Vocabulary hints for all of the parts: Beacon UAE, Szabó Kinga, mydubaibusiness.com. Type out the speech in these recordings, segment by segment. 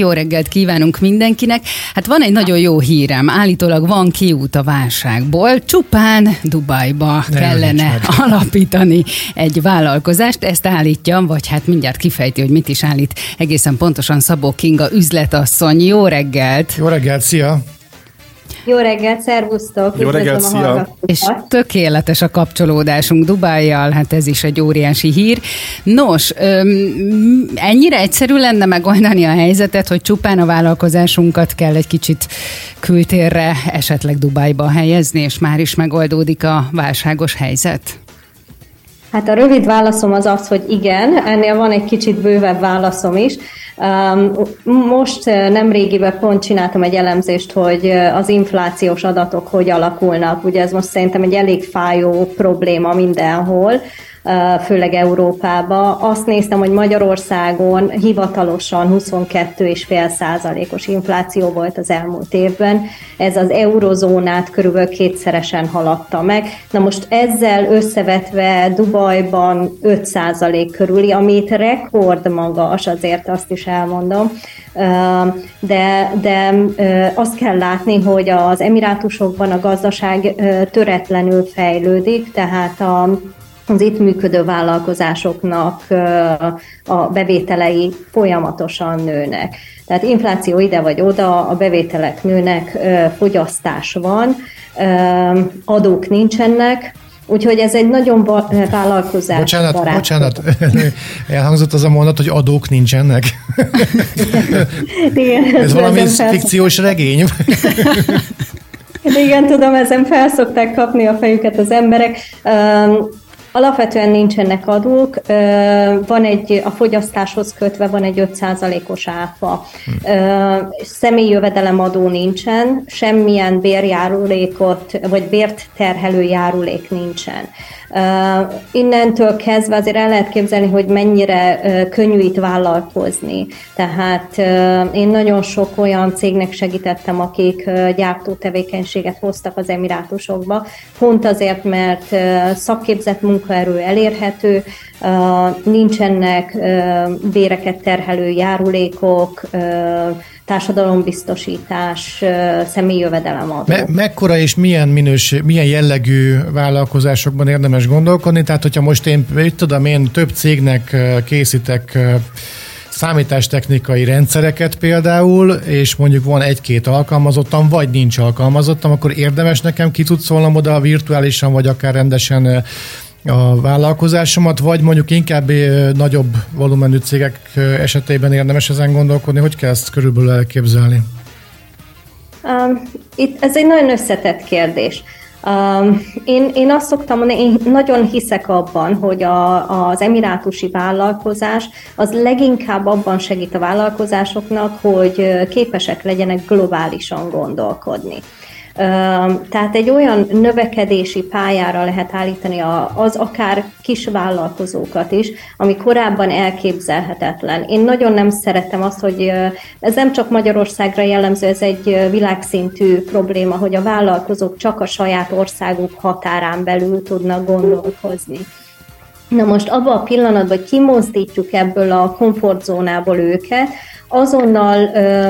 Jó reggelt kívánunk mindenkinek! Hát van egy nagyon jó hírem, állítólag van kiút a válságból, csupán Dubajba kellene alapítani egy vállalkozást, ezt állítja, vagy hát mindjárt kifejti, hogy mit is állít egészen pontosan Szabó Kinga üzletasszony. Jó reggelt! Jó reggelt, szia! Jó reggelt, szervusztok! Jó reggelt, szia! És tökéletes a kapcsolódásunk Dubajjal, hát ez is egy óriási hír. Nos, ennyire egyszerű lenne megoldani a helyzetet, hogy csupán a vállalkozásunkat kell egy kicsit kültérre, esetleg Dubajba helyezni, és már is megoldódik a válságos helyzet? Hát a rövid válaszom az, hogy igen, ennél van egy kicsit bővebb válaszom is. Most nemrégiben pont csináltam egy elemzést, hogy az inflációs adatok hogy alakulnak. Ugye ez most szerintem egy elég fájó probléma mindenhol, főleg Európában. Azt néztem, hogy Magyarországon hivatalosan 22,5%-os infláció volt az elmúlt évben. Ez az eurozónát körülbelül kétszeresen haladta meg. Na most ezzel összevetve Dubajban 5% körüli, amit rekordmagas, azért azt is elmondom. De azt kell látni, hogy az Emirátusokban a gazdaság töretlenül fejlődik, tehát az itt működő vállalkozásoknak a bevételei folyamatosan nőnek. Tehát infláció ide vagy oda, a bevételek nőnek, fogyasztás van, adók nincsenek, úgyhogy ez egy nagyon vállalkozás. Bocsánat, elhangzott az a mondat, hogy adók nincsenek. Ez valami fikciós regény. Igen, tudom, ezen felszokták kapni a fejüket az emberek. Alapvetően nincsenek adók, van a fogyasztáshoz kötve van egy 5%-os áfa. Személyi jövedelemadó nincsen, semmilyen bérjárulékot, vagy bért terhelő járulék nincsen. Innentől kezdve azért el lehet képzelni, hogy mennyire könnyű itt vállalkozni. Tehát én nagyon sok olyan cégnek segítettem, akik gyártó tevékenységet hoztak az Emirátusokba, pont azért, mert szakképzett munkaerő elérhető, nincsenek béreket terhelő járulékok, társadalombiztosítás, személyi jövedelemadó. Mekkora és milyen jellegű vállalkozásokban érdemes gondolkodni? Tehát, hogyha most én több cégnek készítek számítástechnikai rendszereket például, és mondjuk van egy-két alkalmazottam, vagy nincs alkalmazottam, akkor érdemes nekem kicucolnom oda virtuálisan, vagy akár rendesen a vállalkozásomat, vagy mondjuk inkább nagyobb volumenű cégek esetében érdemes ezen gondolkodni? Hogy kell ezt körülbelül elképzelni? Ez egy nagyon összetett kérdés. Én azt szoktam mondani, én nagyon hiszek abban, hogy az emirátusi vállalkozás az leginkább abban segít a vállalkozásoknak, hogy képesek legyenek globálisan gondolkodni. Tehát egy olyan növekedési pályára lehet állítani az akár kis vállalkozókat is, ami korábban elképzelhetetlen. Én nagyon nem szeretem azt, hogy ez nem csak Magyarországra jellemző, ez egy világszintű probléma, hogy a vállalkozók csak a saját országuk határán belül tudnak gondolkozni. Na most abban a pillanatban, hogy kimozdítjuk ebből a komfortzónából őket, azonnal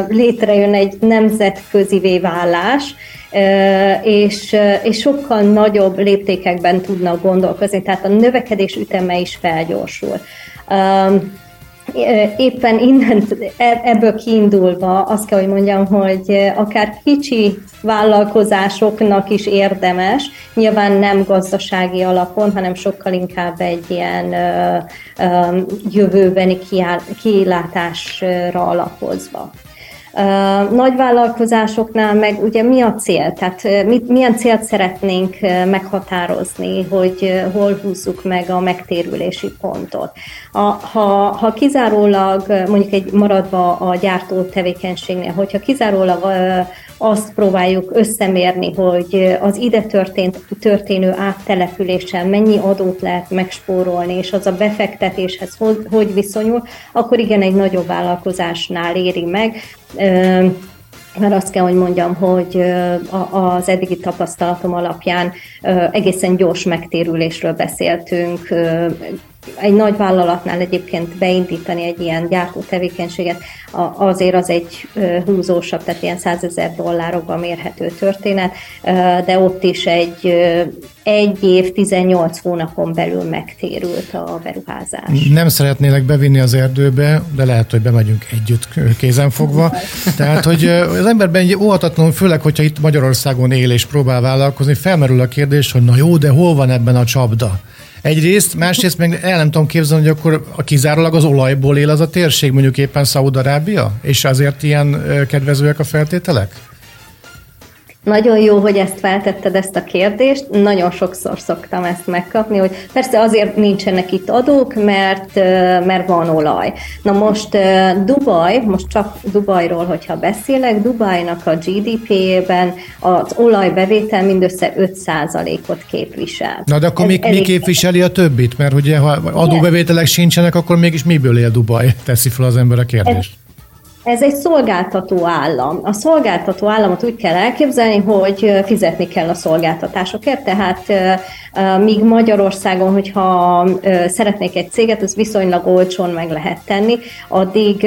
létrejön egy nemzetközivé válás, és sokkal nagyobb léptékekben tudnak gondolkozni, tehát a növekedés üteme is felgyorsul. Éppen ebből kiindulva azt kell, hogy mondjam, hogy akár kicsi vállalkozásoknak is érdemes, nyilván nem gazdasági alapon, hanem sokkal inkább egy ilyen jövőbeni kilátásra alapozva. Nagyvállalkozásoknál meg ugye mi a cél? Tehát milyen célt szeretnénk meghatározni, hogy hol húzzuk meg a megtérülési pontot? Ha kizárólag, mondjuk maradva a gyártó tevékenységnél, hogyha kizárólag azt próbáljuk összemérni, hogy az ide történő áttelepüléssel mennyi adót lehet megspórolni, és az a befektetéshez hogy viszonyul, akkor igen, egy nagyobb vállalkozásnál éri meg, mert azt kell, hogy mondjam, hogy az eddigi tapasztalatom alapján egészen gyors megtérülésről beszéltünk, Egy nagy vállalatnál egyébként beindítani egy ilyen gyártó tevékenységet azért az egy húzósabb, tehát ilyen $100,000 mérhető történet, de ott is egy év, 18 hónapon belül megtérült a beruházás. Nem szeretnélek bevinni az erdőbe, de lehet, hogy bemegyünk együtt kézenfogva. Tehát, hogy az emberben óhatatlanul, főleg, hogyha itt Magyarországon él és próbál vállalkozni, felmerül a kérdés, hogy na jó, de hol van ebben a csapda? Egyrészt, másrészt meg el nem tudom képzelni, hogy akkor kizárólag az olajból él az a térség, mondjuk éppen Szaúd-Arábia, és azért ilyen kedvezőek a feltételek? Nagyon jó, hogy ezt feltetted, ezt a kérdést. Nagyon sokszor szoktam ezt megkapni, hogy persze azért nincsenek itt adók, mert van olaj. Na most Dubaj, most csak Dubajról, hogyha beszélek, Dubajnak a GDP-ben az olajbevétel mindössze 5%-ot képvisel. Na de akkor mi képviseli a többit? Mert ugye, ha adóbevételek sincsenek, akkor mégis miből él Dubaj? Teszi fel az ember a kérdést. Ez egy szolgáltató állam. A szolgáltató államot úgy kell elképzelni, hogy fizetni kell a szolgáltatásokért, tehát míg Magyarországon, hogyha szeretnék egy céget, az viszonylag olcsón meg lehet tenni, addig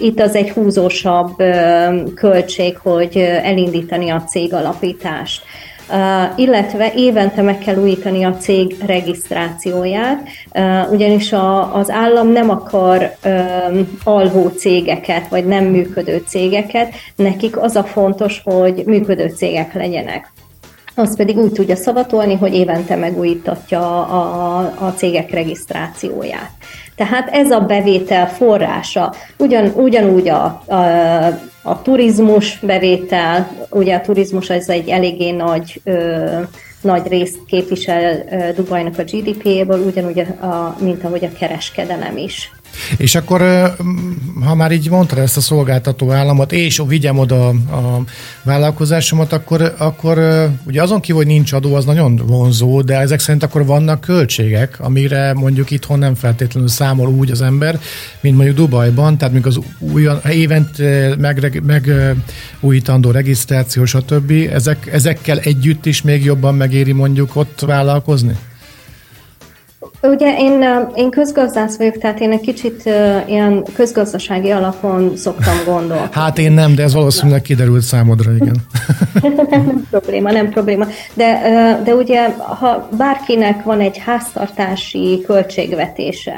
itt az egy húzósabb költség, hogy elindítani a cég alapítást. Illetve évente meg kell újítani a cég regisztrációját, ugyanis az állam nem akar alvó cégeket, vagy nem működő cégeket, nekik az a fontos, hogy működő cégek legyenek. Azt pedig úgy tudja szavatolni, hogy évente megújítatja a cégek regisztrációját. Tehát ez a bevétel forrása, ugyanúgy a turizmus bevétel, ugye a turizmus az egy eléggé nagy részt képvisel Dubajnak a GDP-ből, ugyanúgy, mint ahogy a kereskedelem is. És akkor, ha már így mondta ezt a szolgáltató államot, és vigyem oda a vállalkozásomat, akkor ugye azon kívül, hogy nincs adó, az nagyon vonzó, de ezek szerint akkor vannak költségek, amire mondjuk itthon nem feltétlenül számol úgy az ember, mint mondjuk Dubajban, tehát mondjuk az évente megújítandó regisztráció, stb. Ezekkel együtt is még jobban megéri mondjuk ott vállalkozni? Ugye én közgazdász vagyok, tehát én egy kicsit ilyen közgazdasági alapon szoktam gondolni. Hát én nem, de ez valószínűleg kiderült számodra, igen. Nem probléma. De ugye, ha bárkinek van egy háztartási költségvetése,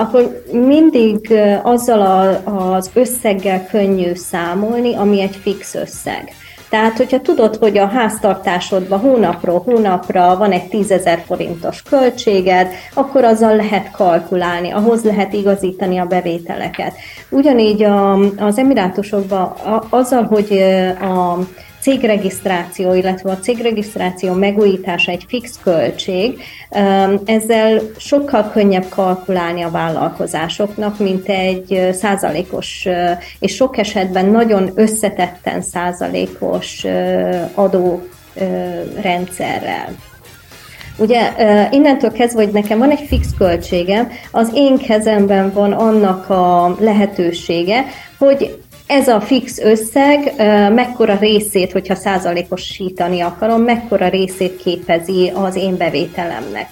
akkor mindig azzal az összeggel könnyű számolni, ami egy fix összeg. Tehát, hogyha tudod, hogy a háztartásodban hónapról hónapra van egy 10,000 forintos költséged, akkor azzal lehet kalkulálni, ahhoz lehet igazítani a bevételeket. Ugyanígy az Emirátusokban azzal, hogy a cégregisztráció, illetve a cégregisztráció megújítása egy fix költség, ezzel sokkal könnyebb kalkulálni a vállalkozásoknak, mint egy százalékos, és sok esetben nagyon összetetten százalékos adórendszerrel. Ugye innentől kezdve, hogy nekem van egy fix költségem, az én kezemben van annak a lehetősége, hogy ez a fix összeg, mekkora részét, hogyha százalékosítani akarom, mekkora részét képezi az én bevételemnek.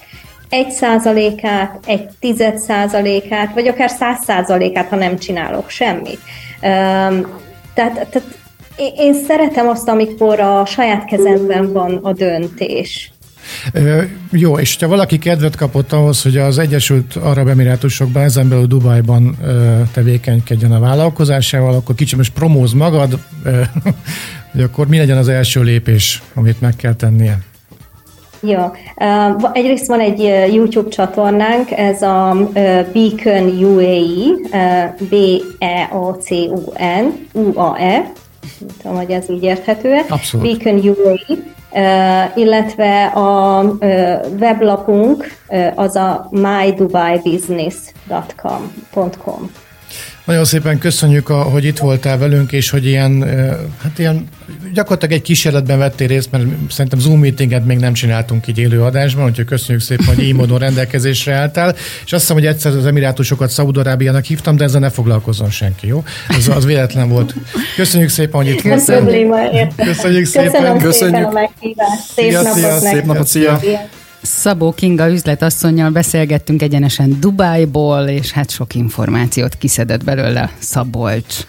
1%-át, 0,1%-át, vagy akár 100%-át, ha nem csinálok semmit. Tehát én szeretem azt, amikor a saját kezemben van a döntés. Jó, és ha valaki kedvet kapott ahhoz, hogy az Egyesült Arab Emirátusokban, ezen belül Dubajban tevékenykedjen a vállalkozásával, akkor kicsit most promózd magad, hogy akkor mi legyen az első lépés, amit meg kell tennie? Jó. Egyrészt van egy YouTube csatornánk, ez a Beacon UAE, B-E-A-C-U-N-U-A-E, nem tudom, hogy ez így érthető. Abszolút. Beacon UAE. Illetve a weblapunk az a mydubaibusiness.com. Nagyon szépen köszönjük, hogy itt voltál velünk, és hogy ilyen gyakorlatilag egy kísérletben vettél részt, mert szerintem Zoom meetinget még nem csináltunk így élő adásban, úgyhogy köszönjük szépen, hogy így módon rendelkezésre álltál, és azt hiszem, hogy egyszer az Emirátusokat Szaúd-Arábiának hívtam, de ezzel ne foglalkozzon senki, jó? Az véletlen volt. Köszönjük szépen, hogy itt voltál. Köszönjük szépen. Köszönöm szépen a meghívást. Szép napot nektek. Szép napot, szia. Szabó Kinga üzletasszonnyal beszélgettünk egyenesen Dubájból, és hát sok információt kiszedett belőle Szabolcs.